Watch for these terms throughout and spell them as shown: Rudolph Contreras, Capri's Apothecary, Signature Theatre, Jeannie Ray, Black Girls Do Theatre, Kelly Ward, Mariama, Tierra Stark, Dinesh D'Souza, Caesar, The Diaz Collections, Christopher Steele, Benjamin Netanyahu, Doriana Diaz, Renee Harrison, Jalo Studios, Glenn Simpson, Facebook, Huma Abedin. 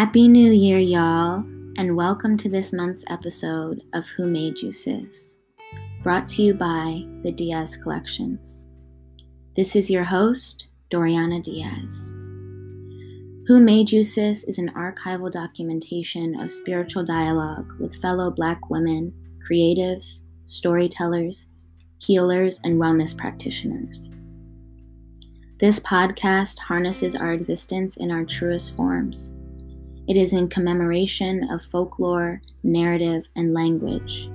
Happy New Year, y'all, and welcome to this month's episode of Who Made You, Sis? Brought to you by The Diaz Collections. This is your host, Doriana Diaz. Who Made You, Sis? Is an archival documentation of spiritual dialogue with fellow Black women, creatives, storytellers, healers, and wellness practitioners. This podcast harnesses our existence in our truest forms. It is in commemoration of folklore, narrative, and language.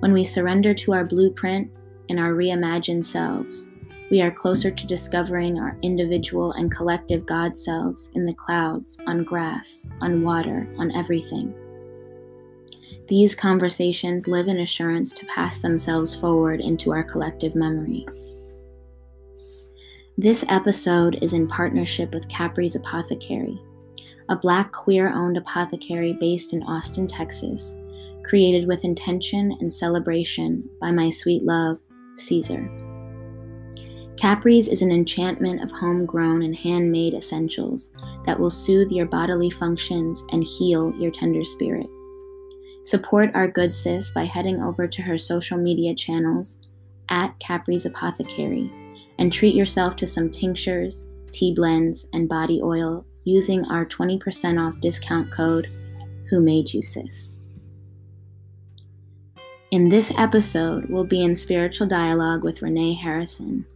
When we surrender to our blueprint and our reimagined selves, we are closer to discovering our individual and collective God selves in the clouds, on grass, on water, on everything. These conversations live in assurance to pass themselves forward into our collective memory. This episode is in partnership with Capri's Apothecary, a Black queer-owned apothecary based in Austin, Texas, created with intention and celebration by my sweet love, Caesar. Capri's is an enchantment of homegrown and handmade essentials that will soothe your bodily functions and heal your tender spirit. Support our good sis by heading over to her social media channels at Capri's Apothecary and treat yourself to some tinctures, tea blends, and body oil using our 20% off discount code, Who Made You, Sis? In this episode, we'll be in spiritual dialogue with Renee Harrison.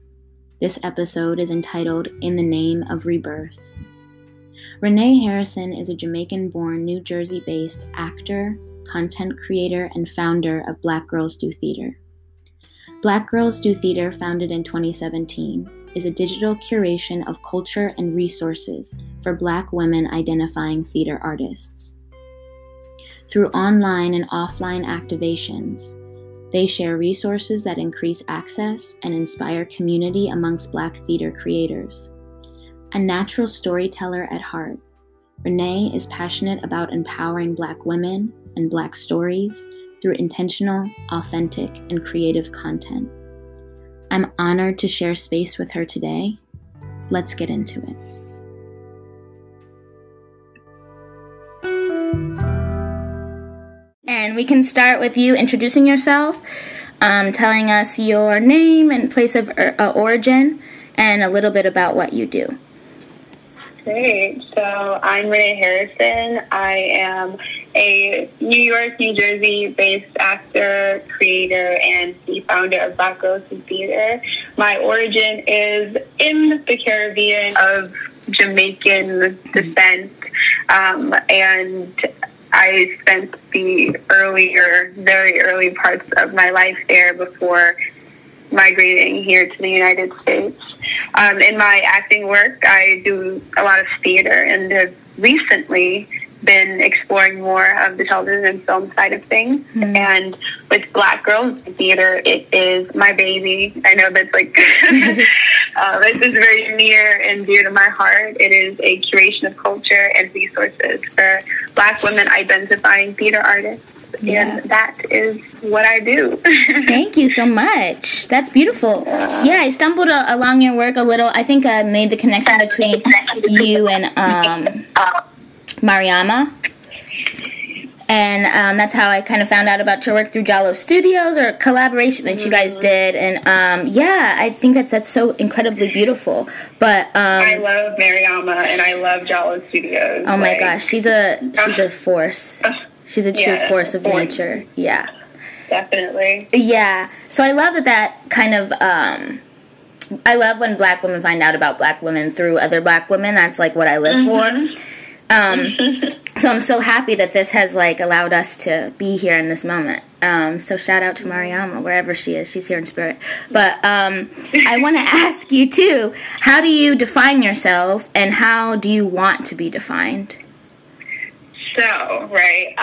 This episode is entitled In the Name of Rebirth. Renee Harrison is a Jamaican-born, New Jersey-based actor, content creator, and founder of Black Girls Do Theatre. Black Girls Do Theatre, founded in 2017, is a digital curation of culture and resources for Black women identifying theater artists. Through online and offline activations, they share resources that increase access and inspire community amongst Black theater creators. A natural storyteller at heart, Renee is passionate about empowering Black women and Black stories through intentional, authentic, and creative content. I'm honored to share space with her today. Let's get into it. And we can start with you introducing yourself, telling us your name and place of origin, and a little bit about what you do. Great. So I'm Renee Harrison. I am a New York, New Jersey-based actor, creator, and the founder of Black Girls Do Theatre. My origin is in the Caribbean of Jamaican descent, and I spent the very early parts of my life there before migrating here to the United States. In my acting work, I do a lot of theater and have recently been exploring more of the television and film side of things. Mm-hmm. And with Black Girls Theater, it is my baby. I know that's like, this is very near and dear to my heart. It is a curation of culture and resources for Black women identifying theater artists. Yeah. And that is what I do. Thank you so much. That's beautiful. Yeah, I stumbled along your work a little. I think I made the connection between you and Mariama. And that's how I kind of found out about your work through Jalo Studios, or a collaboration that you guys did. And yeah, I think that's so incredibly beautiful. But I love Mariama and I love Jalo Studios. Oh my gosh, she's a force. She's a true force of nature. Yeah. Definitely. Yeah. So I love that kind of I love when Black women find out about Black women through other Black women. That's like what I live for. So I'm so happy that this has like allowed us to be here in this moment. So shout out to Mariama, wherever she is. She's here in spirit. But I want to ask you too, how do you define yourself and how do you want to be defined? So, right,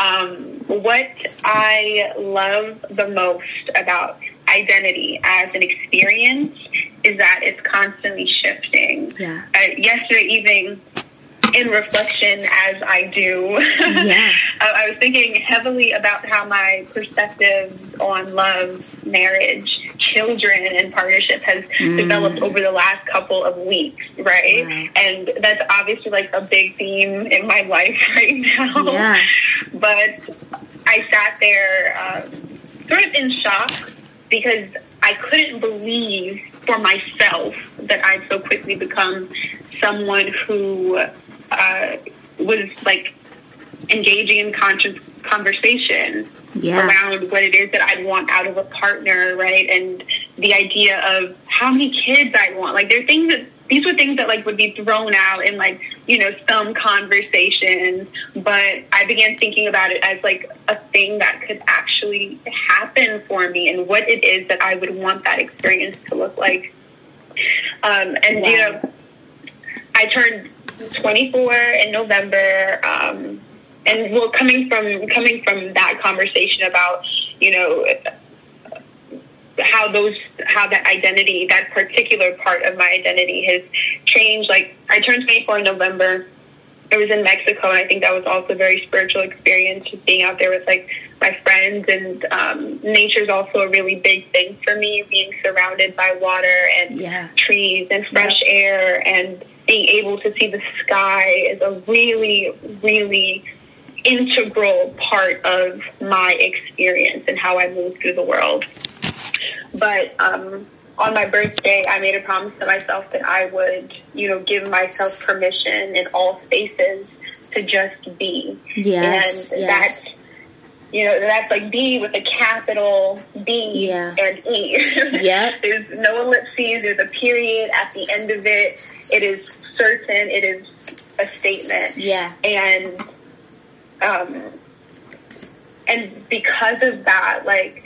what I love the most about identity as an experience is that it's constantly shifting. Yeah. Yesterday evening, in reflection, as I do, I was thinking heavily about how my perspectives on love, marriage, children in partnership has developed over the last couple of weeks, right? Wow. And that's obviously like a big theme in my life right now. Yeah. But I sat there sort of in shock because I couldn't believe for myself that I'd so quickly become someone who was like engaging in conscious conversation around what it is that I want out of a partner, right? And the idea of how many kids I want. Like, there are things that, these were things that like would be thrown out in like, you know, some conversations, but I began thinking about it as like a thing that could actually happen for me and what it is that I would want that experience to look like. You know, I turned 24 in November, and well, coming from that conversation about, you know, how that identity, that particular part of my identity has changed. Like, I turned 24 in November. I was in Mexico, and I think that was also a very spiritual experience, just being out there with like my friends. And nature's also a really big thing for me, being surrounded by water and trees and fresh air, and being able to see the sky is a really, really integral part of my experience and how I move through the world. But on my birthday, I made a promise to myself that I would, you know, give myself permission in all spaces to just be. Yes, and that, you know, that's like be with a capital B and E. There's no ellipses. There's a period at the end of it. It is certain. It is a statement. Yeah. And because of that, like,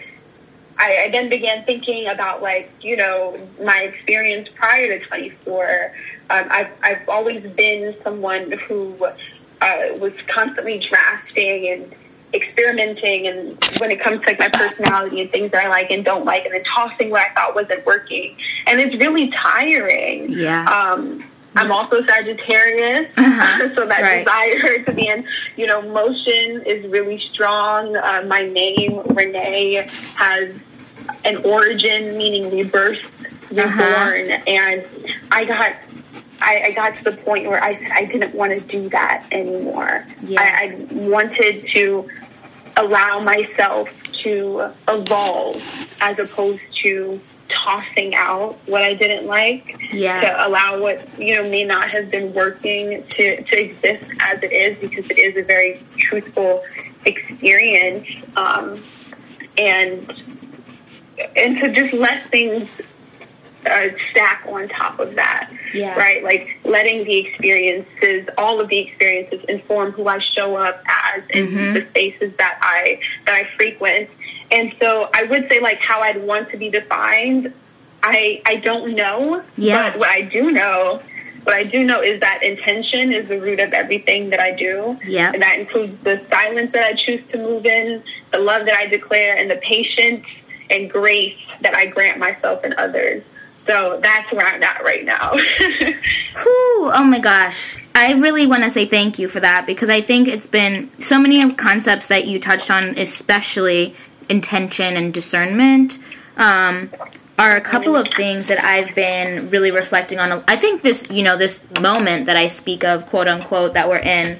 I then began thinking about, like, you know, my experience prior to 24. I've always been someone who was constantly drafting and experimenting, and when it comes to like my personality and things that I like and don't like, and then tossing what I thought wasn't working. And it's really tiring. Yeah. I'm also Sagittarius, so that desire to be in, you know, motion is really strong. My name, Renee, has an origin meaning rebirth, reborn, and I got to the point where I didn't want to do that anymore. Yeah. I wanted to allow myself to evolve as opposed to tossing out what I didn't like, to allow what, you know, may not have been working to exist as it is, because it is a very truthful experience, and to just let things stack on top of that, right? Like letting the experiences, all of the experiences, inform who I show up as and the spaces that I frequent. And so I would say, like, how I'd want to be defined, I don't know. But what I do know is that intention is the root of everything that I do. Yeah. And that includes the silence that I choose to move in, the love that I declare, and the patience and grace that I grant myself and others. So that's where I'm at right now. Whew, oh my gosh. I really want to say thank you for that, because I think it's been so many concepts that you touched on, especially intention and discernment, are a couple of things that I've been really reflecting on. I think this, you know, this moment that I speak of, quote unquote, that we're in,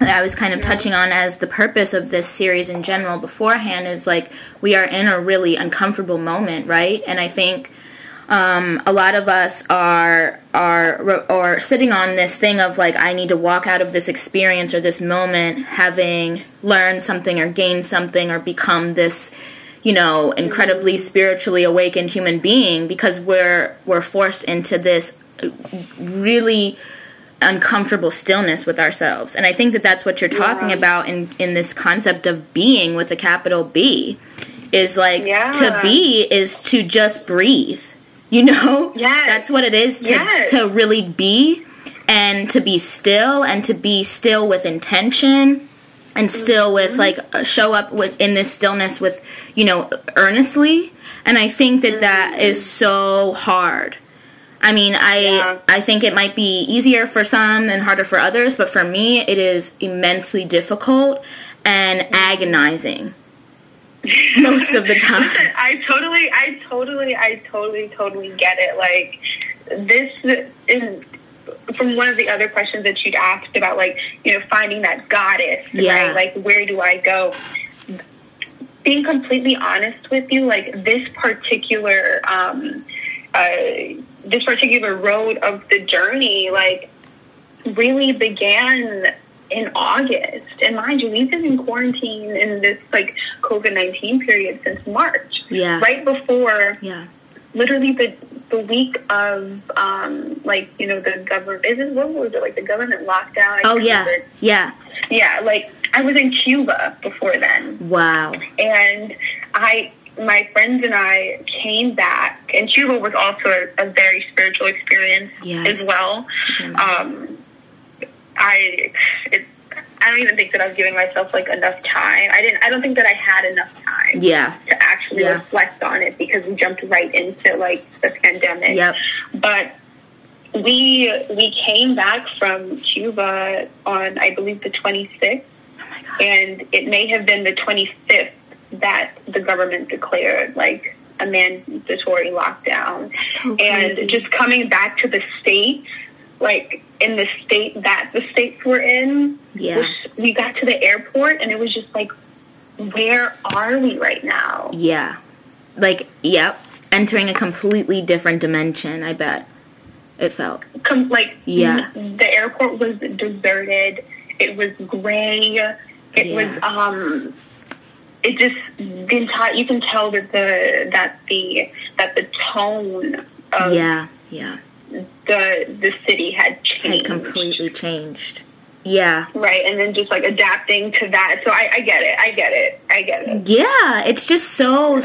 that I was kind of touching on as the purpose of this series in general beforehand, is like we are in a really uncomfortable moment, right? And I think a lot of us are sitting on this thing of like, I need to walk out of this experience or this moment having learned something or gained something or become this, you know, incredibly spiritually awakened human being, because we're forced into this really uncomfortable stillness with ourselves. And I think that that's what you're talking about in this concept of being with a capital B, is like to be is to just breathe. You know, that's what it is to really be, and to be still, and to be still with intention, and still with like show up with in this stillness with, you know, earnestly. And I think that that is so hard. I mean, I think it might be easier for some and harder for others, but for me, it is immensely difficult and agonizing. most of the time. Listen, I totally get it. Like, this is from one of the other questions that you'd asked about, like, you know, finding that goddess, yeah, right? Like, where do I go? Being completely honest with you, like, this particular road of the journey, like, really began in August. And mind you, we've been in quarantine in this, like, COVID-19 period since March. Yeah. Right before, yeah, literally the week of, like, you know, the government, the government lockdown? Oh, yeah, yeah. Yeah, like, I was in Cuba before then. Wow. And my friends and I came back, and Cuba was also a very spiritual experience, yes, as well. Mm-hmm. I don't even think that I was giving myself, like, enough time. I don't think that I had enough time, yeah, to actually, yeah, reflect on it, because we jumped right into, like, the pandemic. Yep. But we came back from Cuba on, I believe, the 26th. Oh my God. And it may have been the 25th that the government declared, like, a mandatory lockdown. That's so crazy. And just coming back to the States, like, in the state that the states were in, yeah, we got to the airport and it was just like, where are we right now? Yeah. Like, yep. Entering a completely different dimension, I bet. It felt. Yeah. The airport was deserted. It was gray. It, yeah, was, it just, the entire, you can tell that the tone of, yeah, yeah, the city had changed. Had completely changed. Yeah. Right, and then just, like, adapting to that. So I get it. Yeah, it's just so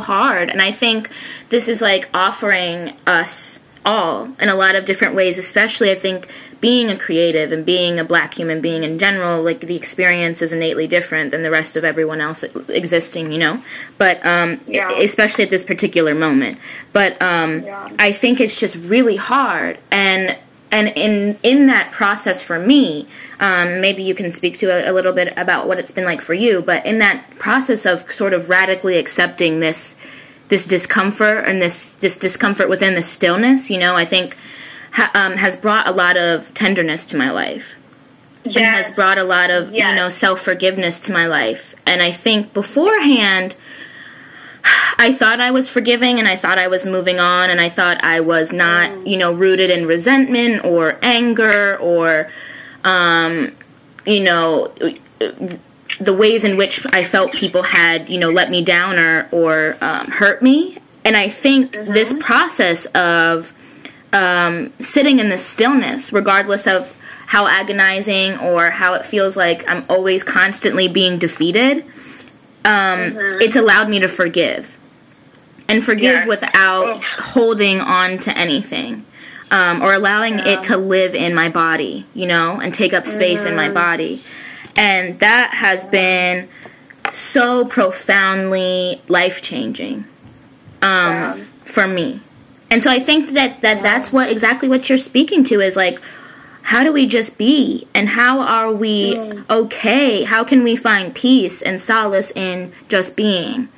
hard. And I think this is, like, offering us all in a lot of different ways, especially, I think, being a creative and being a Black human being in general, like, the experience is innately different than the rest of everyone else existing, you know? But, yeah, especially at this particular moment. But yeah, I think it's just really hard. And in that process for me, maybe you can speak to a little bit about what it's been like for you, but in that process of sort of radically accepting this discomfort and this discomfort within the stillness, you know, I think has brought a lot of tenderness to my life. Yes. And has brought a lot of, yes, you know, self-forgiveness to my life. And I think beforehand, I thought I was forgiving and I thought I was moving on and I thought I was not, you know, rooted in resentment or anger or, you know, the ways in which I felt people had, you know, let me down or hurt me. And I think, mm-hmm, this process of sitting in the stillness, regardless of how agonizing or how it feels like I'm always constantly being defeated, mm-hmm, it's allowed me to forgive. And forgive, yeah, without, oh, holding on to anything. Or allowing, yeah, it to live in my body, you know, and take up space, mm-hmm, in my body. And that has been so profoundly life-changing, yeah, for me. And so I think that yeah, that's what exactly what you're speaking to is, like, how do we just be? And how are we, mm, okay? How can we find peace and solace in just being?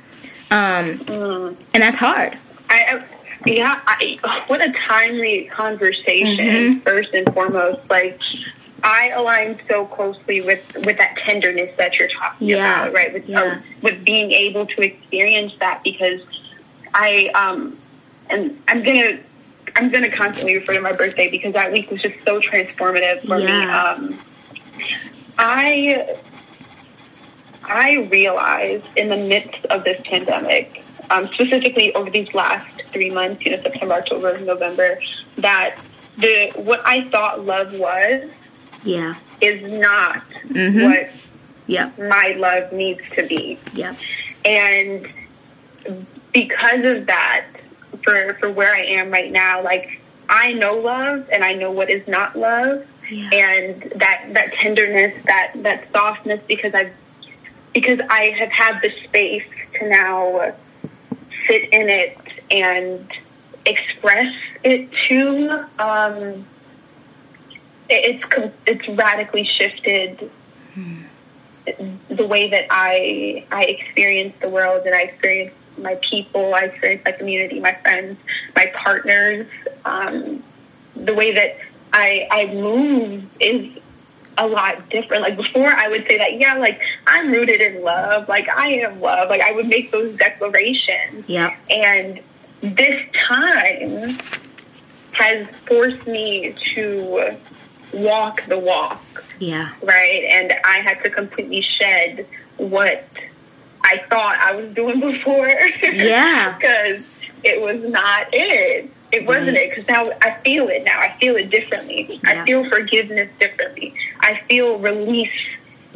And that's hard. What a timely conversation, mm-hmm, first and foremost. Like, I align so closely with that tenderness that you're talking, yeah, about, right? With, yeah, with being able to experience that, because and I'm gonna constantly refer to my birthday because that week was just so transformative for, yeah, me. I realized in the midst of this pandemic, specifically over these last 3 months, you know, September, October, November, that what I thought love was, yeah, is not, mm-hmm, what, yep, my love needs to be. Yep. And because of that, for where I am right now, like, I know love and I know what is not love, yeah, and that tenderness, that softness, because I have had the space to now sit in it and express it to, it's radically shifted the way that I experience the world, and I experience my people, I experience my community, my friends, my partners. The way that I move is a lot different. Like before, I would say that, yeah, like I'm rooted in love, like I am love, like I would make those declarations. Yeah. And this time has forced me to walk the walk. Yeah. Right. And I had to completely shed what I thought I was doing before. Yeah. Because it was not it. It wasn't it, because now I feel it now. I feel it differently. Yeah. I feel forgiveness differently. I feel release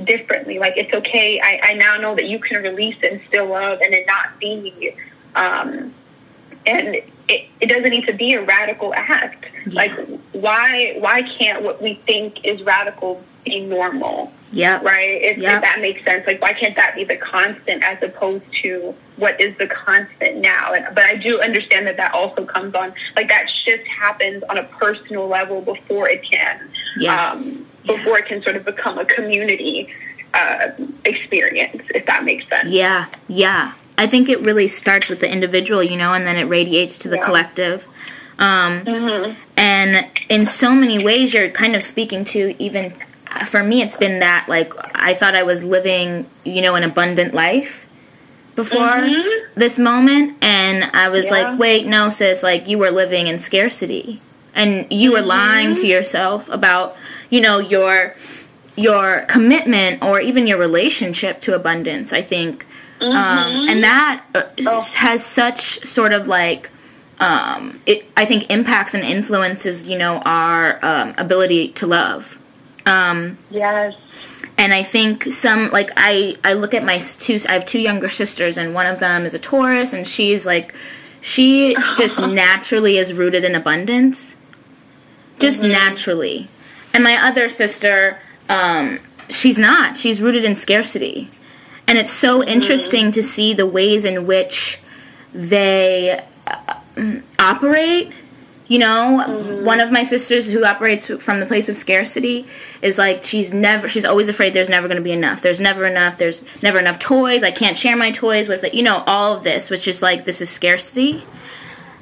differently. Like, it's okay. I now know that you can release and still love and it not be. And it doesn't need to be a radical act. Yeah. Like, why can't what we think is radical be normal? Yeah. Right? If that makes sense. Like, why can't that be the constant as opposed to what is the constant now? But I do understand that also comes on, like, that shift happens on a personal level before it can, before it can sort of become a community experience, if that makes sense. Yeah, yeah. I think it really starts with the individual, you know, and then it radiates to the collective. And in so many ways, you're kind of speaking to, even for me, it's been that, like, I thought I was living, you know, an abundant life before this moment, and I was like, wait, no, sis, like, you were living in scarcity, and you were lying to yourself about, you know, your commitment or even your relationship to abundance, I think, and that has such sort of, like, it, I think, impacts and influences, you know, our ability to love. Yes. And I think some, like, I look at I have two younger sisters, and one of them is a Taurus, and she's, like, she just naturally is rooted in abundance. Just naturally. And my other sister, she's not. She's rooted in scarcity. And it's so interesting to see the ways in which they operate. You know, one of my sisters who operates from the place of scarcity is like, she's always afraid there's never going to be enough. There's never enough toys. I can't share my toys with, you know, all of this, which is like, this is scarcity.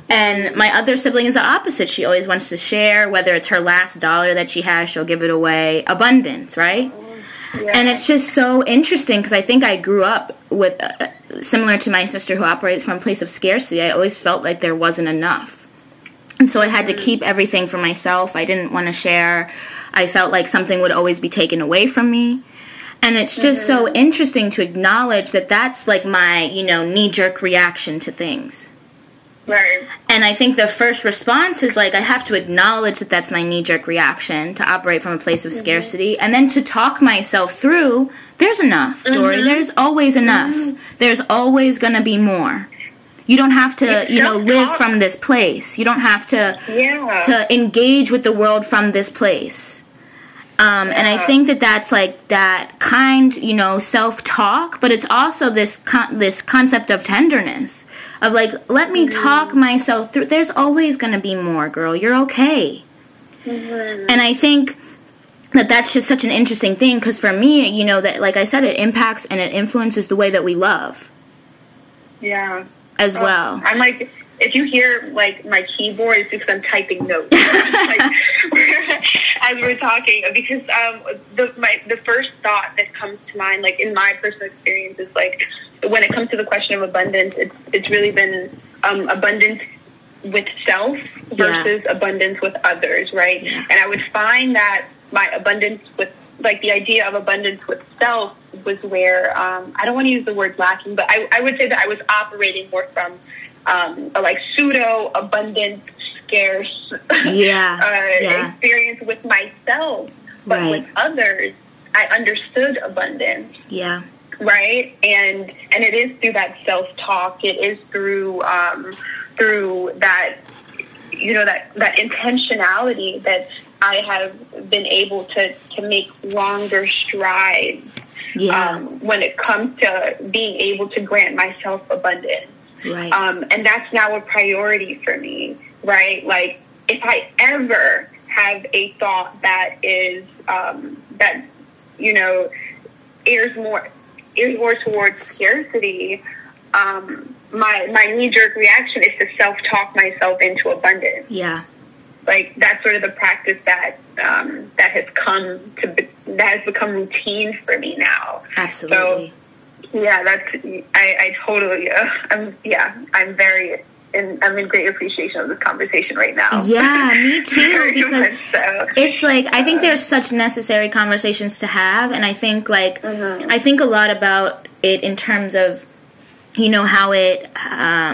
And my other sibling is the opposite. She always wants to share, whether it's her last dollar that she has, she'll give it away. Abundance, right? Yeah. And it's just so interesting, because I think I grew up with, similar to my sister who operates from a place of scarcity, I always felt like there wasn't enough. And so I had to keep everything for myself. I didn't want to share. I felt like something would always be taken away from me. And it's just so interesting to acknowledge that that's, like, my, you know, knee-jerk reaction to things. Right. And I think the first response is, like, I have to acknowledge that that's my knee-jerk reaction, to operate from a place of scarcity, and then to talk myself through, there's enough, Dory. There's always enough. There's always going to be more. You don't have to, you know, live from this place. You don't have to engage with the world from this place. And I think that that's, like, that kind, you know, self-talk, but it's also this this concept of tenderness, of, like, let me talk myself through. There's always going to be more, girl. You're okay. And I think that that's just such an interesting thing, because for me, you know, that, like I said, it impacts and it influences the way that we love. Yeah. As well. I'm like, if you hear, like, my keyboard, it's because I'm typing notes. Like, as we're talking, because the first thought that comes to mind, like, in my personal experience, is, like, when it comes to the question of abundance, it's really been abundance with self versus abundance with others, right? Yeah. And I would find that my abundance with, like, the idea of abundance with self was where, I don't want to use the word lacking, but I would say that I was operating more from a, like, pseudo abundant, scarce experience with myself, but with others, I understood abundance. Yeah. Right. And it is through that self-talk. It is through, through that, you know, that intentionality that I have been able to make longer strides when it comes to being able to grant myself abundance. Right. And that's now a priority for me, right? Like, if I ever have a thought that is, that, you know, ears more towards scarcity, my knee-jerk reaction is to self-talk myself into abundance. Yeah. Like, that's sort of the practice that that has become routine for me now. Absolutely. So, yeah, I'm in great appreciation of this conversation right now. Yeah, me too. Because so. It's like, I think there's such necessary conversations to have, and I think like I think a lot about it in terms of, you know, how it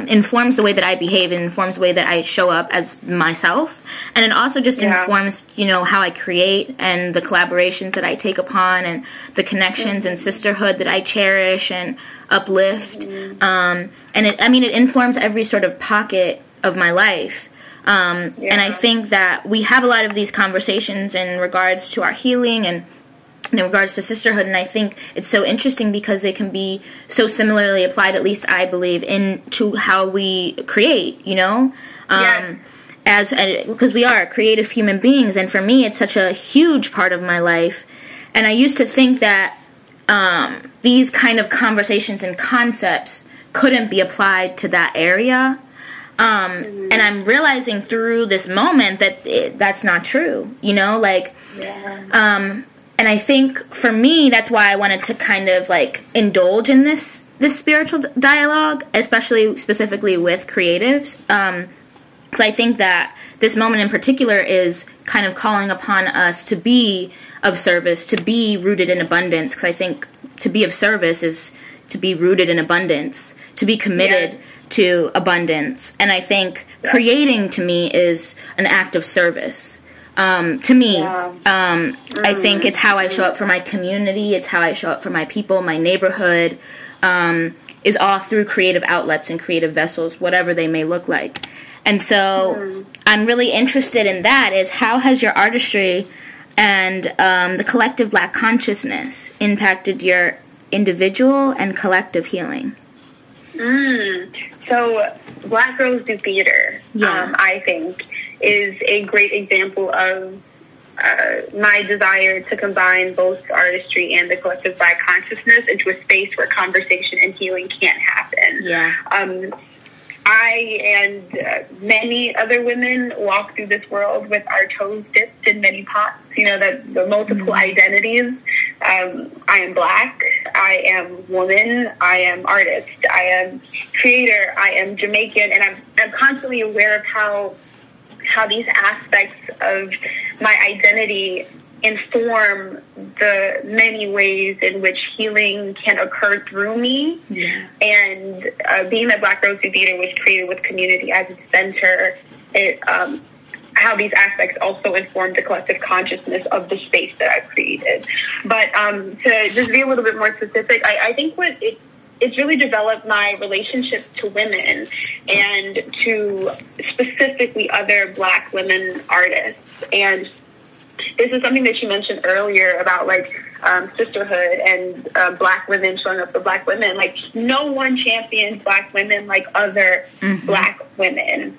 informs the way that I behave and informs the way that I show up as myself. And it also just informs, you know, how I create and the collaborations that I take upon and the connections and sisterhood that I cherish and uplift. And it informs every sort of pocket of my life. And I think that we have a lot of these conversations in regards to our healing and in regards to sisterhood, and I think it's so interesting because they can be so similarly applied, at least I believe, into how we create, you know? Because we are creative human beings, and for me, it's such a huge part of my life. And I used to think that these kind of conversations and concepts couldn't be applied to that area. And I'm realizing through this moment that that's not true, you know? Like, and I think, for me, that's why I wanted to kind of, like, indulge in this spiritual dialogue, specifically with creatives. So I think that this moment in particular is kind of calling upon us to be of service, to be rooted in abundance, because I think to be of service is to be rooted in abundance, to be committed to abundance. And I think creating, to me, is an act of service. To me, I think it's how I show up for my community, it's how I show up for my people, my neighborhood, is all through creative outlets and creative vessels, whatever they may look like. And so I'm really interested in that, is how has your artistry and the collective Black consciousness impacted your individual and collective healing? So Black Girls Do Theatre, I think, is a great example of my desire to combine both artistry and the collective Black consciousness into a space where conversation and healing can happen. Yeah. I and many other women walk through this world with our toes dipped in many pots, you know, that the multiple identities. I am Black, I am woman, I am artist, I am creator, I am Jamaican, and I'm constantly aware of how these aspects of my identity inform the many ways in which healing can occur through me. Yeah. And being that Black Girls Do Theatre was created with community as its center, how these aspects also inform the collective consciousness of the space that I've created. But to just be a little bit more specific, I think it's really developed my relationship to women and to specifically other Black women artists. And this is something that you mentioned earlier about, like, sisterhood and Black women showing up for Black women. Like, no one champions Black women like other Black women.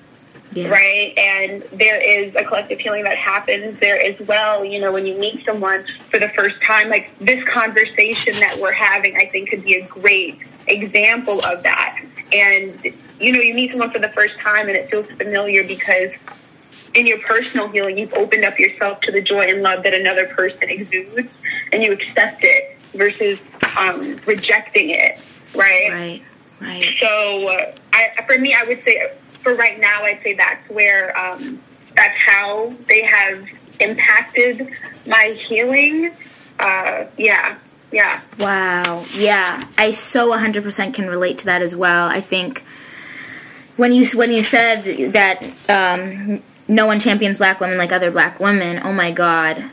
Yeah. Right? And there is a collective healing that happens there as well. You know, when you meet someone for the first time, like, this conversation that we're having, I think, could be a great example of that. And, you know, you meet someone for the first time and it feels familiar because in your personal healing, you've opened up yourself to the joy and love that another person exudes, and you accept it versus rejecting it, right? Right. So for me, I would say, for right now, I'd say that's where, that's how they have impacted my healing. Wow. Yeah. I so 100% can relate to that as well. I think when you said that no one champions Black women like other Black women, oh my God.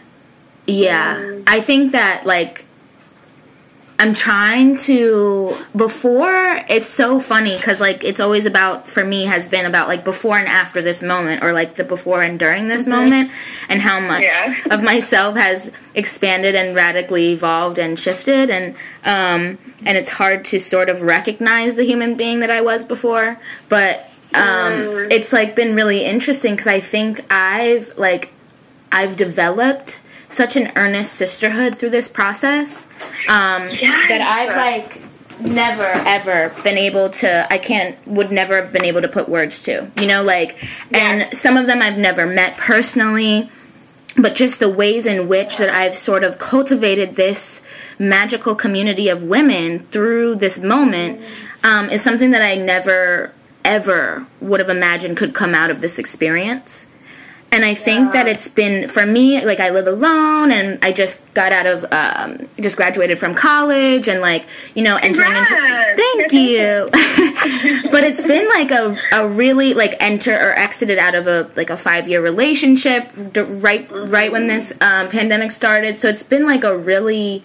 Yeah. I think that, like, I'm trying to, before, it's so funny, because, like, it's always about, for me, has been about, like, before and after this moment, or, like, the before and during this moment, and how much of myself has expanded and radically evolved and shifted, and it's hard to sort of recognize the human being that I was before, but it's, like, been really interesting, because I think I've developed such an earnest sisterhood through this process that I've never ever been able to would never have been able to put words to, you know, and some of them I've never met personally, but just the ways in which that I've sort of cultivated this magical community of women through this moment is something that I never ever would have imagined could come out of this experience. And I think that it's been, for me, I live alone, and I just got out of, just graduated from college, and, entering into, thank you, but it's been, a really, exited out of a, a 5-year relationship, right when this pandemic started, so it's been, a really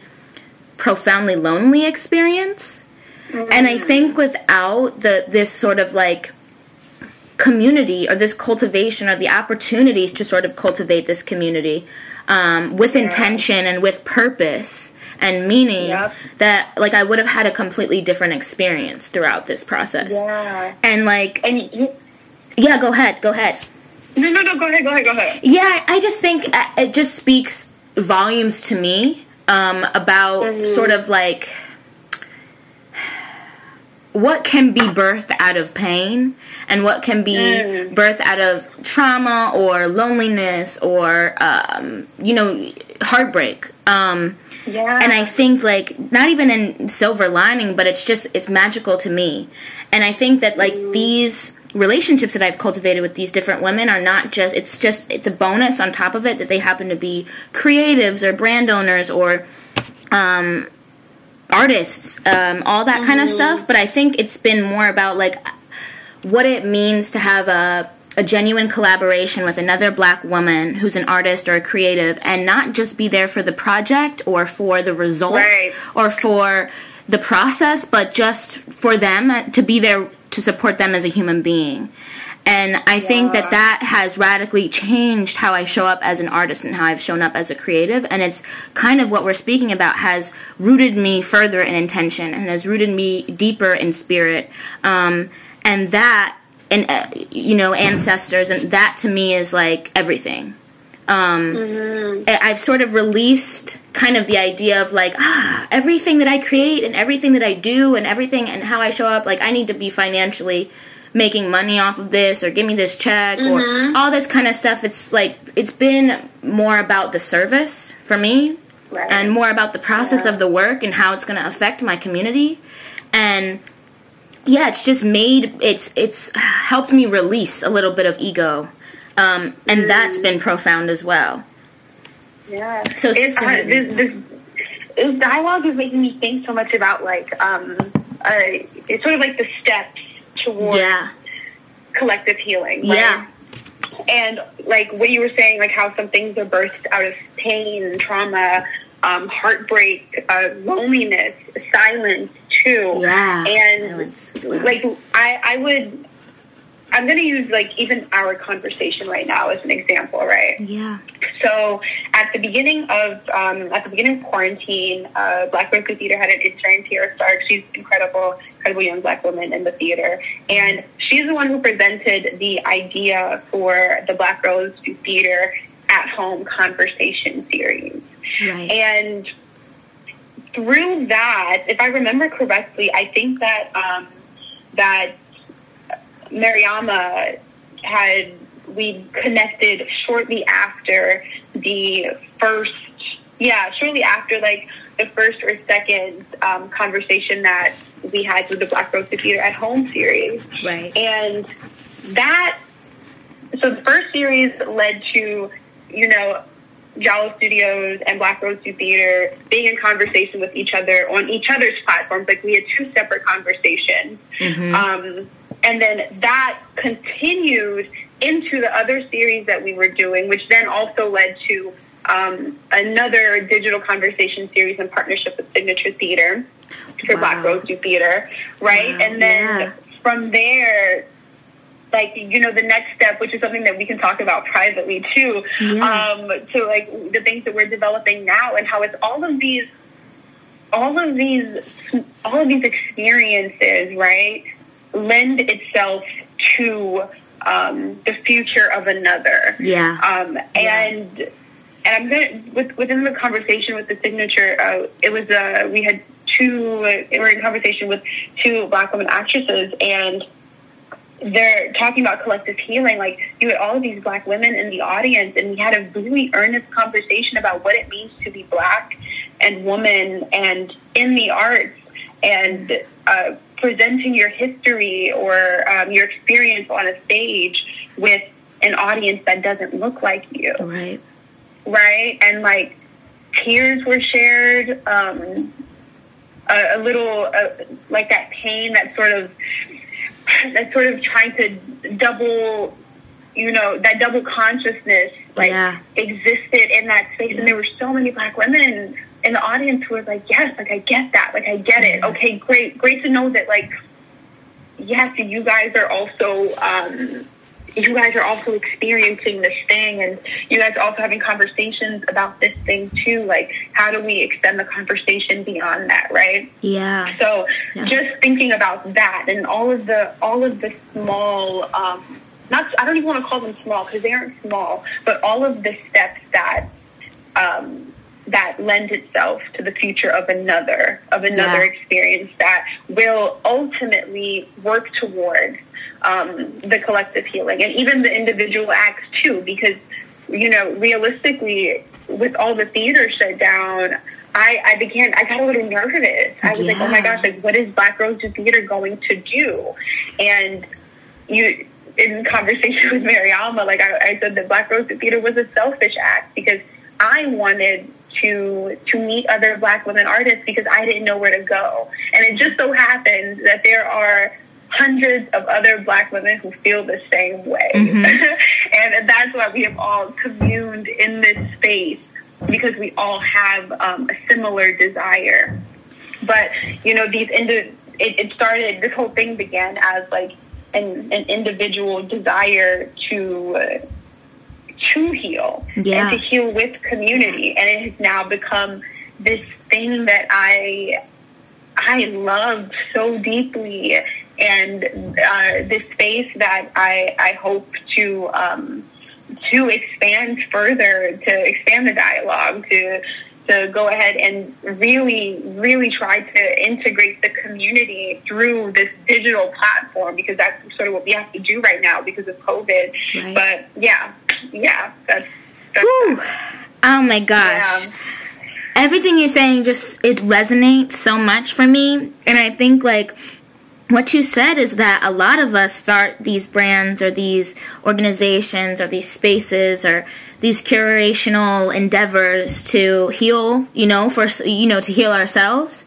profoundly lonely experience, and I think without this sort of, community or this cultivation or the opportunities to sort of cultivate this community with intention and with purpose and meaning that I would have had a completely different experience throughout this process. Go ahead. No, go ahead. I just think it just speaks volumes to me about sort of what can be birthed out of pain and what can be birthed out of trauma or loneliness or, heartbreak. And I think, not even in Silver Lining, but it's magical to me. And I think that, these relationships that I've cultivated with these different women are not just, it's a bonus on top of it that they happen to be creatives or brand owners or, artists, all that kind of stuff, but I think it's been more about, what it means to have a genuine collaboration with another black woman who's an artist or a creative and not just be there for the project or for the result or for the process, but just for them to be there to support them as a human being. And I think that has radically changed how I show up as an artist and how I've shown up as a creative. And it's kind of what we're speaking about has rooted me further in intention and has rooted me deeper in spirit. And that, and ancestors, and that to me is everything. I've sort of released kind of the idea of everything that I create and everything that I do and everything and how I show up, I need to be financially making money off of this or give me this check or all this kind of stuff. It's it's been more about the service for me and more about the process of the work and how it's going to affect my community. And it's just made, it's helped me release a little bit of ego. And that's been profound as well. Yeah. So this dialogue is making me think so much about it's sort of the steps towards collective healing, right? And what you were saying, how some things are birthed out of pain, trauma, heartbreak, loneliness, silence too. And silence. I'm going to use even our conversation right now as an example, right? So at the beginning of quarantine, Black Girls Do Theatre had an intern, Tierra Stark. She's incredible young black woman in the theater, and she's the one who presented the idea for the Black Girls Do Theatre at Home conversation series. And through that, if I remember correctly, I think that that Mariama we connected shortly after the first or second conversation that we had with the Black Girls Do Theatre at Home series. And so the first series led to, Jalo Studios and Black Girls Do Theatre being in conversation with each other on each other's platforms. We had two separate conversations. And then that continued into the other series that we were doing, which then also led to another digital conversation series in partnership with Signature Theatre for Black Girls Do Theatre, right? And then from there, the next step, which is something that we can talk about privately too, to the things that we're developing now and how it's all of these experiences, right, lend itself to the future of another. And And I'm gonna within the conversation with the Signature, it was we had two. We were in conversation with two Black women actresses, and they're talking about collective healing. Like, you had all of these Black women in the audience, and we had a really earnest conversation about what it means to be Black and woman and in the arts, and presenting your history or your experience on a stage with an audience that doesn't look like you. Right. Right, and like tears were shared, a little like that pain, that sort of trying to double, that double consciousness existed in that space, and there were so many Black women in the audience who were like, yes, like I get that, like I get it, okay, great to know that, like, yes, you guys are also. You guys are also experiencing this thing, and you guys are also having conversations about this thing too. Like, how do we extend the conversation beyond that, right? Yeah. So just thinking about that and all of the small, I don't even want to call them small because they aren't small, but all of the steps that, that lends itself to the future of another experience that will ultimately work towards the collective healing, and even the individual acts too, because realistically, with all the theater shut down, I got a little nervous. I was like, oh my gosh, like, what is Black Girls Do Theatre going to do? And you, in conversation with Mariama, like I said that Black Girls Do Theatre was a selfish act because I wanted to meet other Black women artists because I didn't know where to go, and it just so happened that there are hundreds of other Black women who feel the same way. Mm-hmm. And that's why we have all communed in this space, because we all have a similar desire. But, it started, this whole thing began as like an individual desire to heal and to heal with community. And it has now become this thing that I love so deeply, and this space that I hope to expand further, to expand the dialogue, to go ahead and really, really try to integrate the community through this digital platform, because that's sort of what we have to do right now because of COVID. Right. But that's oh my gosh. Yeah. Everything you're saying it resonates so much for me, and I think like what you said is that a lot of us start these brands or these organizations or these spaces or these curational endeavors to heal, to heal ourselves.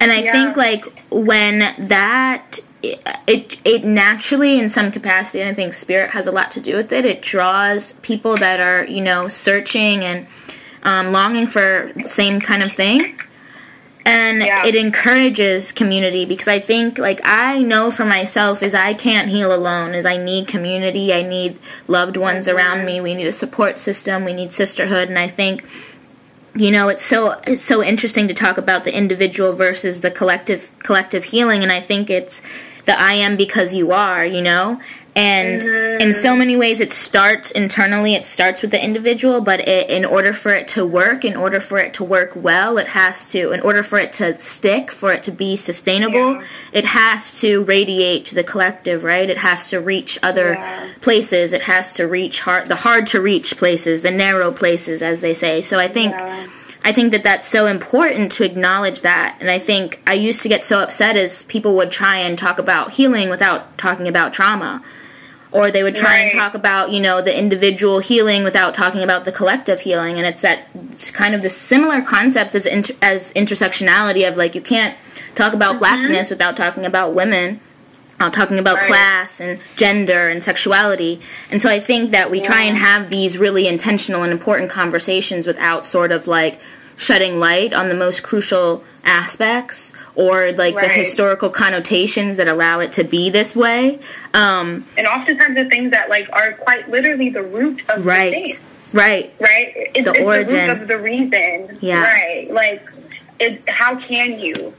And I think like when that, it naturally in some capacity, and I think spirit has a lot to do with it, it draws people that are, searching and longing for the same kind of thing. And it encourages community, because I think, like, I know for myself is I can't heal alone, is I need community, I need loved ones around me, we need a support system, we need sisterhood, and I think, it's so interesting to talk about the individual versus the collective healing, and I think it's the I am because you are, And in so many ways, it starts internally, it starts with the individual, but in order for it to work well, it has to, in order for it to stick, for it to be sustainable, it has to radiate to the collective, right? It has to reach other places, it has to reach the hard to reach places, the narrow places, as they say. So I think... Yeah. I think that that's so important to acknowledge that, and I think I used to get so upset as people would try and talk about healing without talking about trauma, or they would try and talk about, the individual healing without talking about the collective healing, and it's kind of the similar concept as intersectionality of, like, you can't talk about Blackness without talking about women, talking about class and gender and sexuality. And so I think that we try and have these really intentional and important conversations without sort of like shedding light on the most crucial aspects or like the historical connotations that allow it to be this way. And oftentimes the things that like are quite literally the root of the thing. Right. It's origin. The root of the reason. Yeah. Right. Like, how can you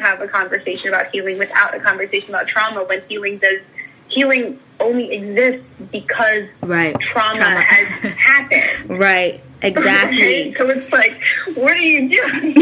have a conversation about healing without a conversation about trauma when healing only exists because trauma has happened. Right. Exactly. So it's like, what are you doing?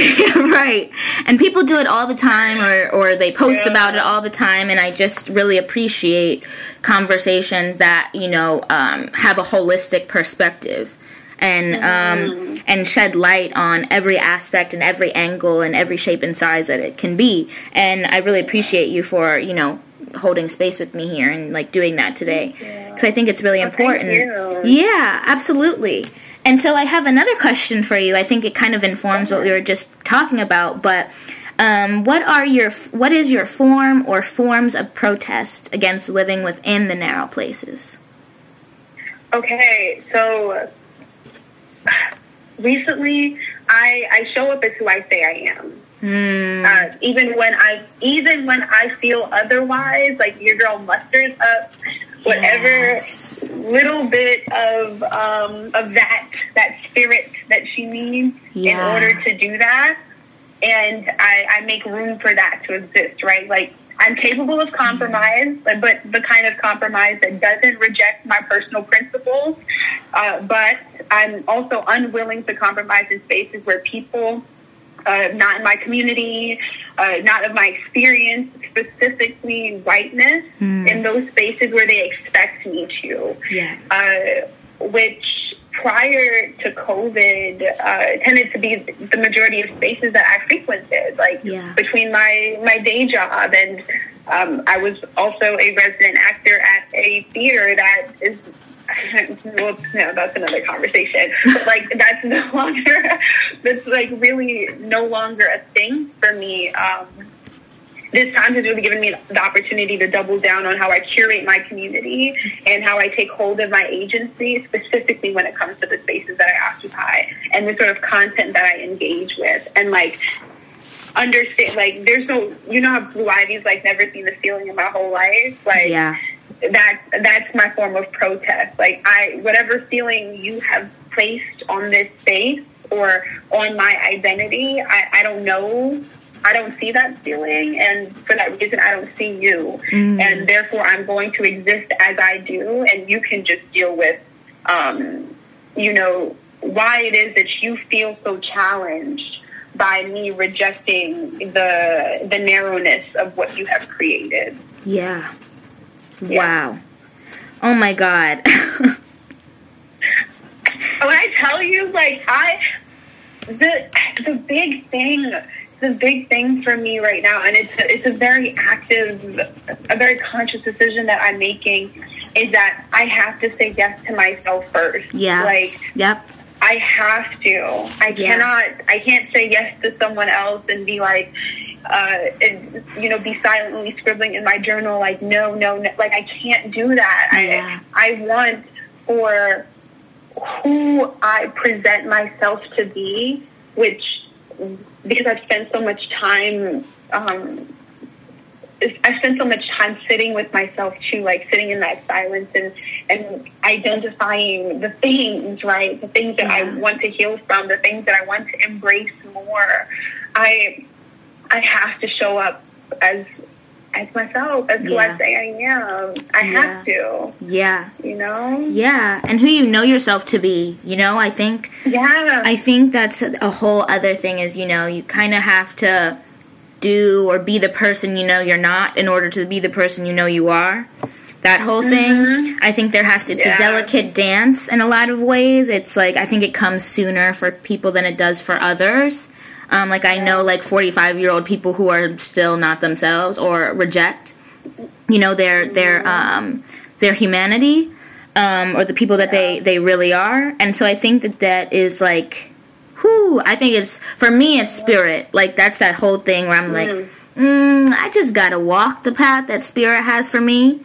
Right. And people do it all the time, or they post about it all the time, and I just really appreciate conversations that, you know, have a holistic perspective and shed light on every aspect and every angle and every shape and size that it can be. And I really appreciate you for, you know, holding space with me here and, like, doing that today. Because I think it's really important. Yeah, absolutely. And so I have another question for you. I think it kind of informs what we were just talking about, but what is your form or forms of protest against living within the narrow places? Okay, so recently I show up as who I say I am. Even when I feel otherwise, like your girl musters up whatever little bit of that spirit that she needs in order to do that, and I make room for that to exist, right? Like, I'm capable of compromise, but the kind of compromise that doesn't reject my personal principles, but I'm also unwilling to compromise in spaces where people not in my community, not of my experience, specifically whiteness, in those spaces where they expect me to. Which prior to COVID tended to be the majority of spaces that I frequented, between my day job and I was also a resident actor at a theater that is... Well, no, that's another conversation. But, like, that's really no longer a thing for me. This time has really given me the opportunity to double down on how I curate my community and how I take hold of my agency, specifically when it comes to the spaces that I occupy and the sort of content that I engage with. And, like, understand, like, there's no, you know how Blue Ivy's, like, never seen the ceiling in my whole life? Like, yeah. That's my form of protest. Like, whatever feeling you have placed on this space or on my identity, I don't know. I don't see that feeling, and for that reason, I don't see you. And therefore, I'm going to exist as I do, and you can just deal with, you know, why it is that you feel so challenged by me rejecting the narrowness of what you have created. Yeah. Wow. Oh, my God. When I tell you, like, the big thing for me right now, and it's a very active, a very conscious decision that I'm making, is that I have to say yes to myself first. Yeah. Like, yep. I have to. I can't say yes to someone else and be like, and, you know, be silently scribbling in my journal, like, no, like, I can't do that. Yeah. I want for who I present myself to be, which, because I've spent so much time sitting with myself too, like sitting in that silence and identifying the things, right? The things that I want to heal from, the things that I want to embrace more. I have to show up as myself, as who I say I am. I have to. Yeah. You know? Yeah. And who you know yourself to be, you know, I think. Yeah. I think that's a whole other thing is, you know, you kind of have to do or be the person you know you're not in order to be the person you know you are. That whole thing, I think there has to, it's a delicate dance in a lot of ways. It's like, I think it comes sooner for people than it does for others. Like, I know, like, 45-year-old people who are still not themselves or reject, you know, their humanity, or the people that they really are. And so I think that is, like, whew, I think it's, for me, it's spirit. Like, that's that whole thing where I'm like, I just gotta walk the path that spirit has for me.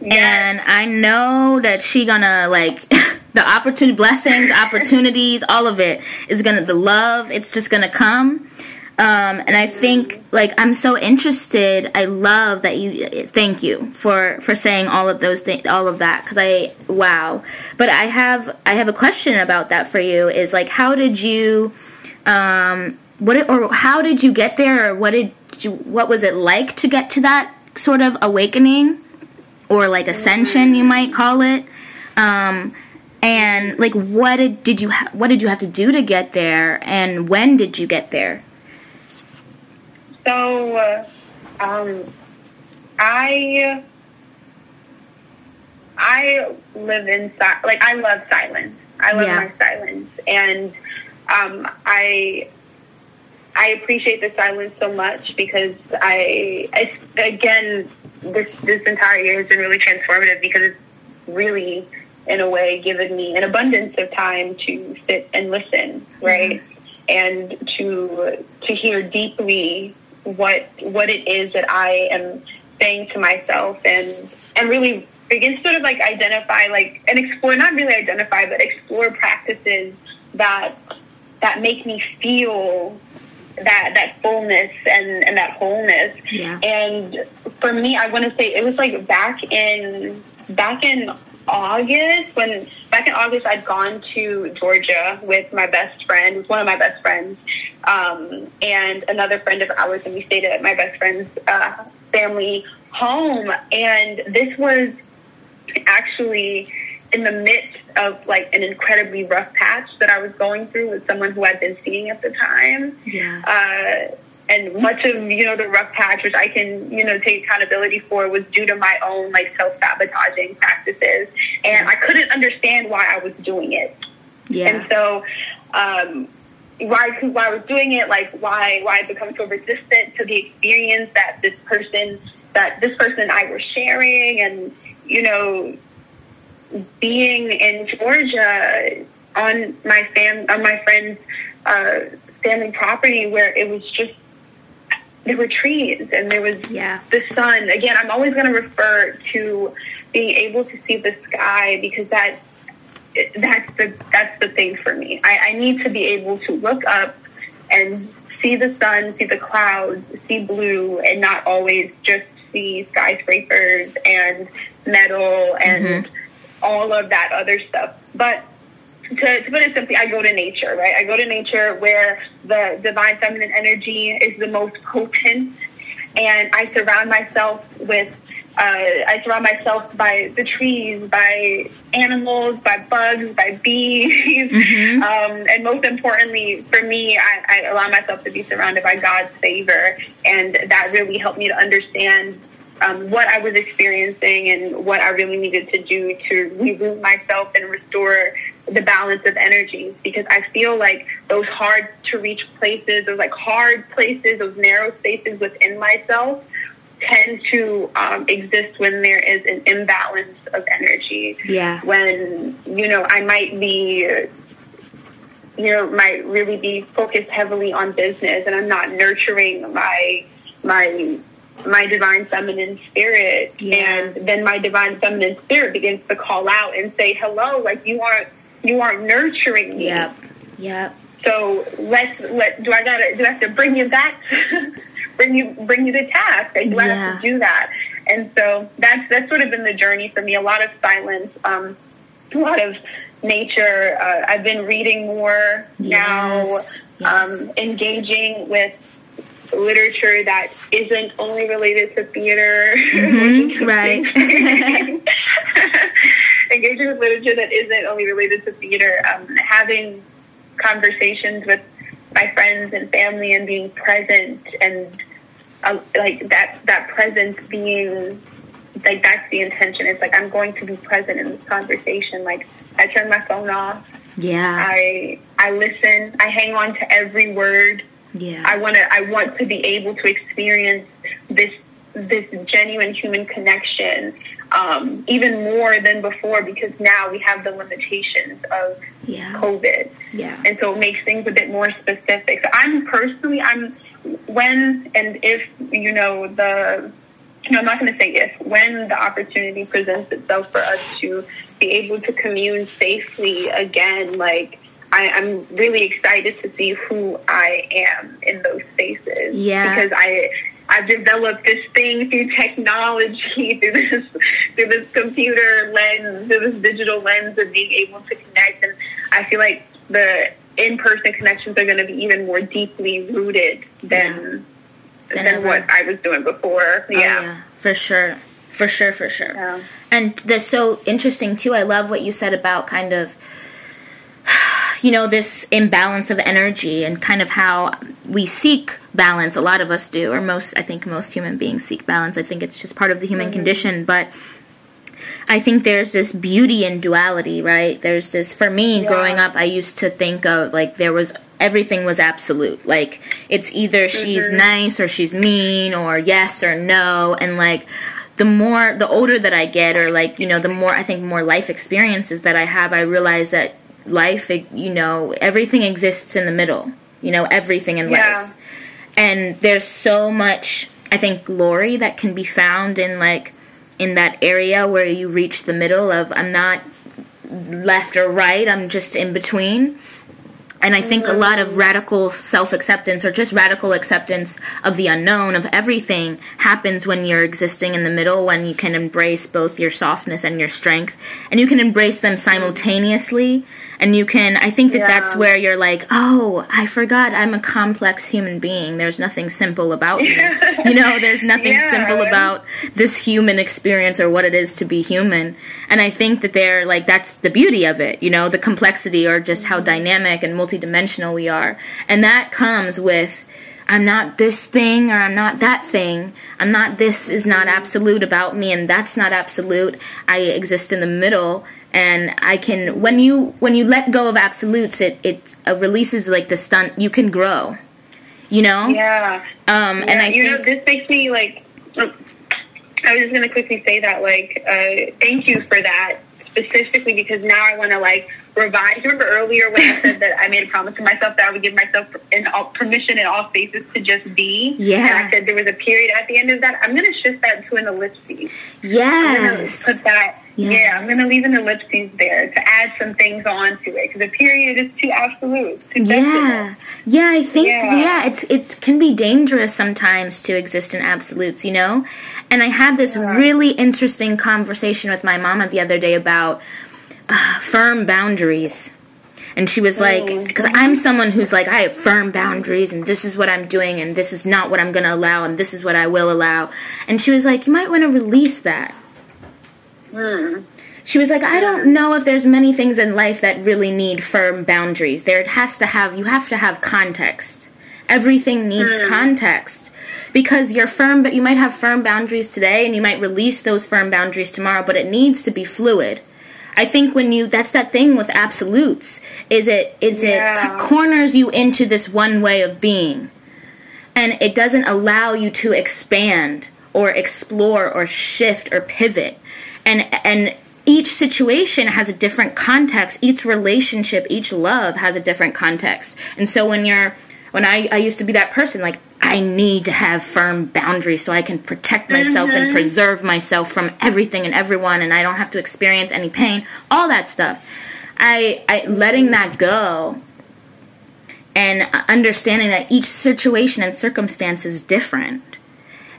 And I know that she gonna, like... The opportunity, blessings, opportunities, all of it is gonna. The love, it's just gonna come. And I think, like, I'm so interested. I love that you. Thank you for saying all of those things, all of that. Because wow. But I have a question about that for you. Is like, how did you, how did you get there, or what was it like to get to that sort of awakening? or like ascension, you might call it. And like, what did you have to do to get there, and when did you get there? So, I live inside. Like, I love silence. I love my silence, and I appreciate the silence so much because this entire year has been really transformative because it's really, in a way, given me an abundance of time to sit and listen, right? Mm-hmm. And to hear deeply what it is that I am saying to myself, and really begin to sort of like identify, like, and explore, not really identify, but explore practices that make me feel that fullness and that wholeness. Yeah. And for me, I want to say it was like back in August, I'd gone to Georgia with my best friend, one of my best friends, and another friend of ours, and we stayed at my best friend's family home. And this was actually in the midst of like an incredibly rough patch that I was going through with someone who I'd been seeing at the time. Yeah. And much of, the rough patch, which I can, take accountability for, was due to my own, like, self-sabotaging practices. And I couldn't understand why I was doing it. Yeah. And so, why I was doing it, like, why I become so resistant to the experience that this person and I were sharing. And, being in Georgia on my friend's family property, where it was just, there were trees and there was the sun. Again, I'm always going to refer to being able to see the sky because that's the thing for me. I need to be able to look up and see the sun, see the clouds, see blue, and not always just see skyscrapers and metal and all of that other stuff. But to put it simply, I go to nature, right? I go to nature where the divine feminine energy is the most potent, and I surround myself by the trees, by animals, by bugs, by bees, and most importantly for me, I allow myself to be surrounded by God's favor, and that really helped me to understand what I was experiencing and what I really needed to do to reboot myself and restore the balance of energies, because I feel like those hard to reach places, those narrow spaces within myself tend to exist when there is an imbalance of energy. Yeah. When, I might be... might really be focused heavily on business, and I'm not nurturing my divine feminine spirit, and then my divine feminine spirit begins to call out and say, hello, like, you aren't nurturing me. Yep. So do I have to bring you back? bring you to task. Like, do I have to do that? And so that's sort of been the journey for me. A lot of silence, a lot of nature. I've been reading more now, engaging with literature that isn't only related to theater, right? Engaging with literature that isn't only related to theater, having conversations with my friends and family, and being present, and like that presence being like, that's the intention. It's like, I'm going to be present in this conversation. Like, I turn my phone off. Yeah. I listen. I hang on to every word. Yeah. I want to be able to experience this genuine human connection even more than before, because now we have the limitations of COVID. Yeah. And so it makes things a bit more specific. So I'm when and if, I'm not going to say if, when the opportunity presents itself for us to be able to commune safely again, like, I'm really excited to see who I am in those spaces. Yeah. Because I've developed this thing through technology, through this computer lens, through this digital lens of being able to connect. And I feel like the in-person connections are going to be even more deeply rooted than what I was doing before. Oh, yeah, for sure. For sure, for sure. Yeah. And that's so interesting, too. I love what you said about kind of, you know, this imbalance of energy and kind of how we seek balance. A lot of us do, or most, I think most human beings seek balance. I think it's just part of the human condition, but I think there's this beauty in duality, right? There's this, for me, growing up, I used to think of, like, there was, everything was absolute. Like, it's either she's nice or she's mean or yes or no. And, like, the more, the older that I get or, like, you know, the more, I think, more life experiences that I have, I realize that life, you know, everything exists in the middle. You know, everything in life. And there's so much, I think, glory that can be found in, like, in that area where you reach the middle of I'm not left or right, I'm just in between. And I think a lot of radical self-acceptance or just radical acceptance of the unknown, of everything, happens when you're existing in the middle, when you can embrace both your softness and your strength. And you can embrace them simultaneously. And you can, I think that that's where you're like, oh, I forgot I'm a complex human being. There's nothing simple about me. You know, there's nothing simple about this human experience or what it is to be human. And I think that they're like, that's the beauty of it, you know, the complexity or just how dynamic and multidimensional we are. And that comes with, I'm not this thing or I'm not that thing. I'm not, this is not absolute about me and that's not absolute. I exist in the middle. And I can, when you let go of absolutes, it releases, like, the stunt. You can grow, you know? Yeah. And I think, this makes me, like, I was just going to quickly say that, like, thank you for that, specifically because now I want to, like, revise. Remember earlier when I said that I made a promise to myself that I would give myself permission in all spaces to just be? Yeah. And I said there was a period at the end of that. I'm going to shift that to an ellipsis. Yes. I'm going to put that... Yes. Yeah, I'm going to leave an ellipses there to add some things onto it because the period is too absolute. Too yeah, I think, it can be dangerous sometimes to exist in absolutes, you know? And I had this really interesting conversation with my mama the other day about firm boundaries. And she was like, because I'm someone who's like, I have firm boundaries, and this is what I'm doing, and this is not what I'm going to allow, and this is what I will allow. And she was like, you might want to release that. She was like, I don't know if there's many things in life that really need firm boundaries. There you have to have context. Everything needs context. Because you're firm, but you might have firm boundaries today, and you might release those firm boundaries tomorrow, but it needs to be fluid. I think when you, that's that thing with absolutes, it corners you into this one way of being. And it doesn't allow you to expand or explore or shift or pivot. And each situation has a different context. Each relationship, each love has a different context. And so when I used to be that person, like, I need to have firm boundaries so I can protect myself and preserve myself from everything and everyone, and I don't have to experience any pain, all that stuff. I letting that go and understanding that each situation and circumstance is different.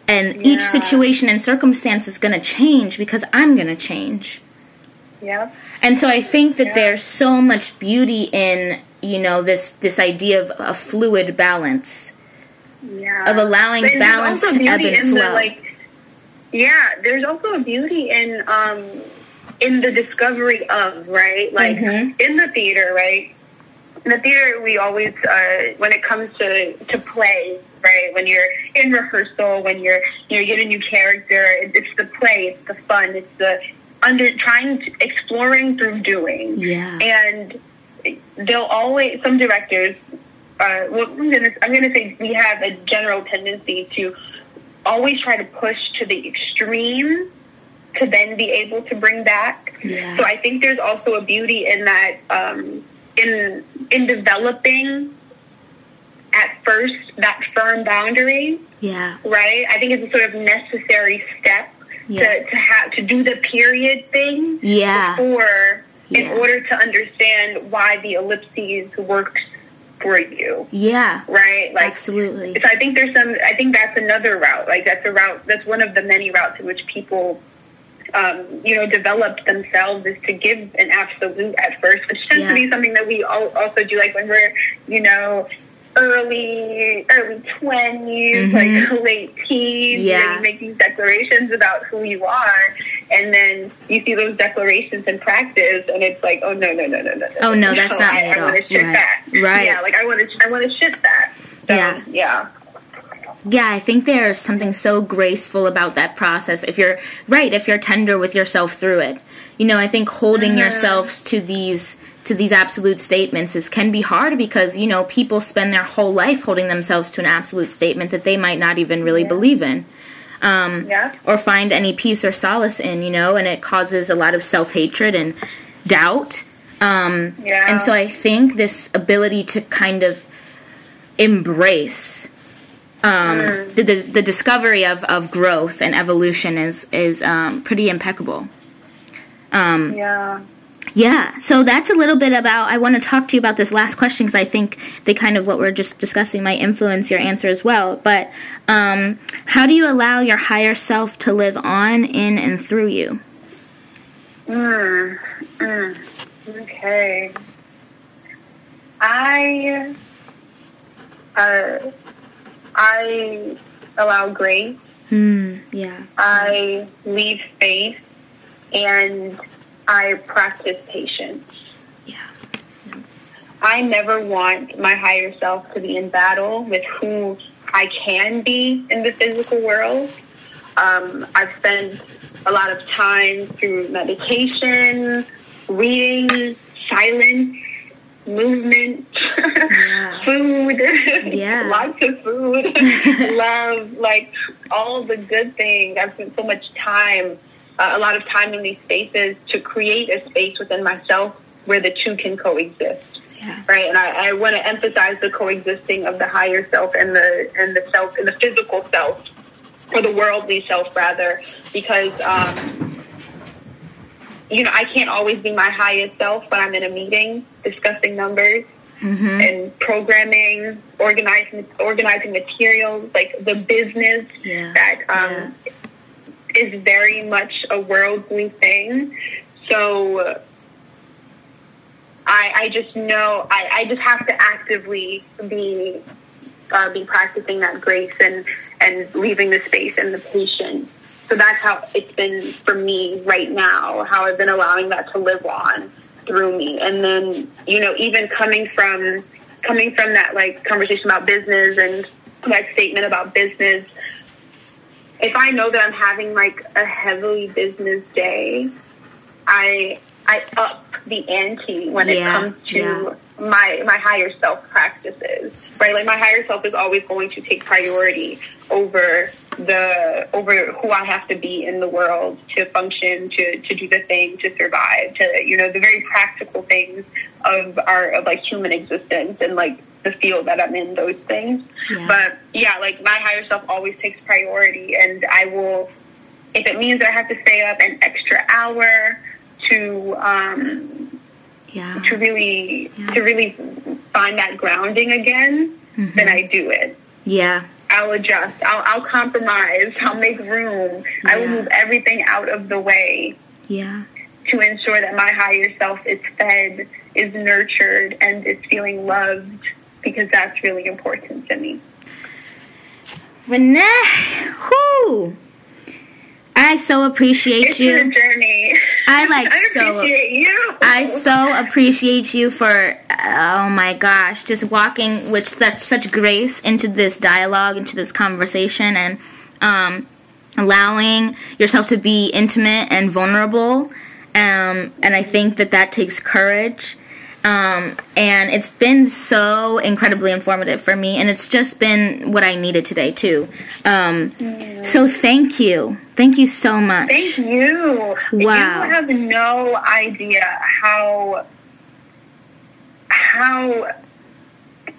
And each situation and circumstance is going to change because I'm going to change. Yeah. And so I think that there's so much beauty in, you know, this idea of a fluid balance. Yeah. Of allowing balance to ebb and flow. There's also a beauty in the discovery of, right? Like, in the theater, right? In the theater, we always, when it comes to play, right, when you're in rehearsal, when you get a new character, it's the play, it's the fun, it's the exploring through doing. Yeah. And they'll always, some directors, I'm going to say we have a general tendency to always try to push to the extreme to then be able to bring back. Yeah. So I think there's also a beauty in that, in developing at first that firm boundary, right? I think it's a sort of necessary step to do the period thing before, in order to understand why the ellipses works for you. Yeah. Right? Like, absolutely. So I think that's another route. Like, that's a route, that's one of the many routes in which people develop themselves, is to give an absolute at first, which tends to be something that we also do, like when we're, early 20s, mm-hmm. like late teens, yeah. where you make these declarations about who you are, and then you see those declarations in practice, and it's like, oh no. Oh no, that's not me at all. I want to shift that. Right. Yeah, like I want to shift that. So, yeah. Yeah, I think there's something so graceful about that process. If you're tender with yourself through it, you know, I think holding yourselves to these absolute statements can be hard because, you know, people spend their whole life holding themselves to an absolute statement that they might not even really believe in, or find any peace or solace in, you know, and it causes a lot of self-hatred and doubt. And so I think this ability to kind of embrace the discovery of growth and evolution is pretty impeccable. Yeah, so that's a little bit about, I want to talk to you about this last question because I think they kind of what we're just discussing might influence your answer as well. But how do you allow your higher self to live on, in, and through you? Okay. I allow grace. I leave space, and I practice patience. I never want my higher self to be in battle with who I can be in the physical world. I've spent a lot of time through meditation, reading, silence, movement, food, lots of food, love, like all the good things. I've spent so much time, a lot of time in these spaces to create a space within myself where the two can coexist, right? And I want to emphasize the coexisting of the higher self and the self and the physical self, or the worldly self rather, because you know, I can't always be my highest self when I'm in a meeting discussing numbers and programming, organizing materials, like the business that is very much a worldly thing. So I just know I just have to actively be practicing that grace and leaving the space and the patience. So that's how it's been for me right now, how I've been allowing that to live on through me. And then, you know, even coming from that, like, conversation about business and that statement about business, if I know that I'm having, like, a heavily business day, I up the ante when it comes to my higher self practices, right? Like, my higher self is always going to take priority over who I have to be in the world to function, to do the thing, to survive, to, you know, the very practical things of like human existence and like the field that I'm in, those things. But like my higher self always takes priority, and I will, if it means that I have to stay up an extra hour to really find that grounding again, then I do it. I'll adjust. I'll compromise. I'll make room. I will move everything out of the way. To ensure that my higher self is fed, is nurtured, and is feeling loved, because that's really important to me. Renee, who? I so appreciate you. It's a journey. I so appreciate you for, oh my gosh, just walking with such grace into this dialogue, into this conversation, and allowing yourself to be intimate and vulnerable. And I think that takes courage. And it's been so incredibly informative for me, and it's just been what I needed today too. So thank you so much. Thank you. Wow. You have no idea how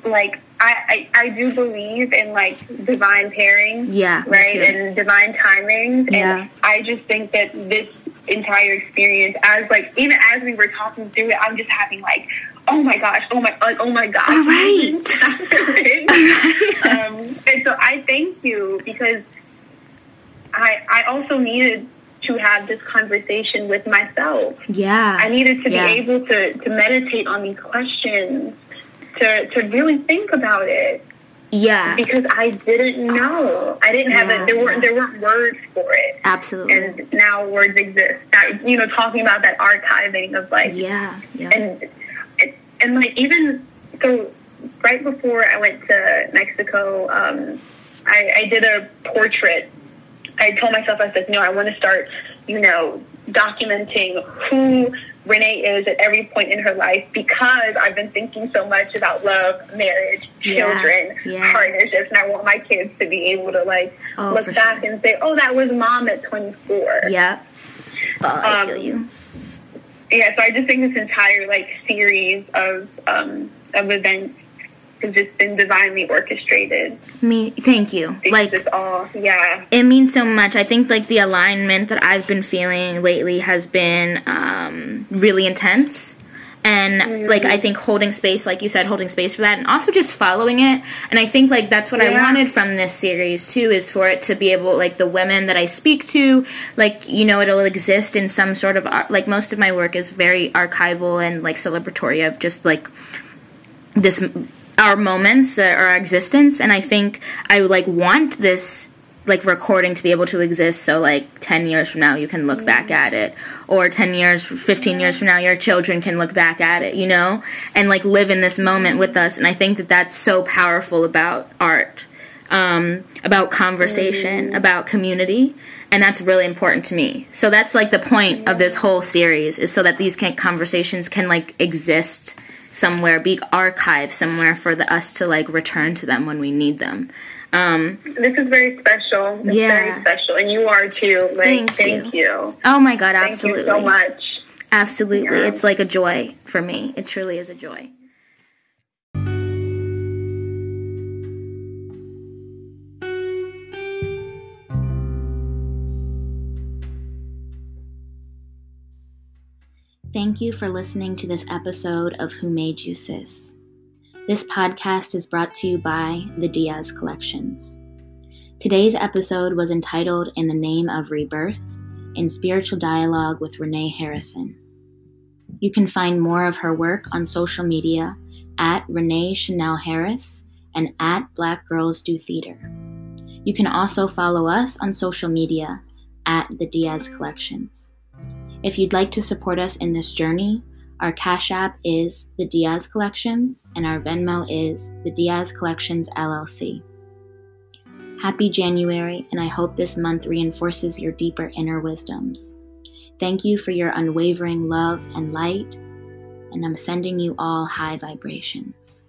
like I do believe in, like, divine pairing, right, and divine timings, and I just think that this entire experience, as like, even as we were talking through it, I'm just having, like, oh my gosh, all right. And so I thank you, because I also needed to have this conversation with myself. I needed to be able to meditate on these questions to really think about it. Yeah. Because I didn't know. I didn't have there weren't words for it. Absolutely. And now words exist. That, you know, talking about that archiving of like and like even so right before I went to Mexico, I did a portrait. I told myself, I said, no, I want to start, you know, documenting who Renee is at every point in her life, because I've been thinking so much about love, marriage, children, partnerships, and I want my kids to be able to like look back and say, oh, that was mom at 24. Yeah. Oh, I feel you. Yeah, so I just think this entire like series of events has just been divinely orchestrated. Thank you. Like it's all, it means so much. I think like the alignment that I've been feeling lately has been really intense, and like I think holding space, like you said, holding space for that, and also just following it. And I think like that's what I wanted from this series too, is for it to be able, like the women that I speak to, like, you know, it'll exist in some sort of like most of my work is very archival and like celebratory of just like this, our moments, that our existence. And I think I like want this like recording to be able to exist, so like 10 years from now you can look back at it, or 10 years 15 years from now your children can look back at it, you know, and like live in this moment with us. And I think that that's so powerful about art, about conversation, about community, and that's really important to me. So that's like the point of this whole series, is so that these conversations can like exist somewhere, be archived somewhere for us to like return to them when we need them. This is very special. It's very special, and you are too. Like, thank you. Oh my God, absolutely. Thank you so much. Absolutely, it's like a joy for me. It truly is a joy. Thank you for listening to this episode of Who Made You, Sis? This podcast is brought to you by The Diaz Collections. Today's episode was entitled In the Name of Rebirth, in Spiritual Dialogue with Renee Harrison. You can find more of her work on social media at Renee Chanel Harris and at Black Girls Do Theatre. You can also follow us on social media at The Diaz Collections. If you'd like to support us in this journey, our Cash App is The Diaz Collections, and our Venmo is The Diaz Collections LLC. Happy January, and I hope this month reinforces your deeper inner wisdoms. Thank you for your unwavering love and light, and I'm sending you all high vibrations.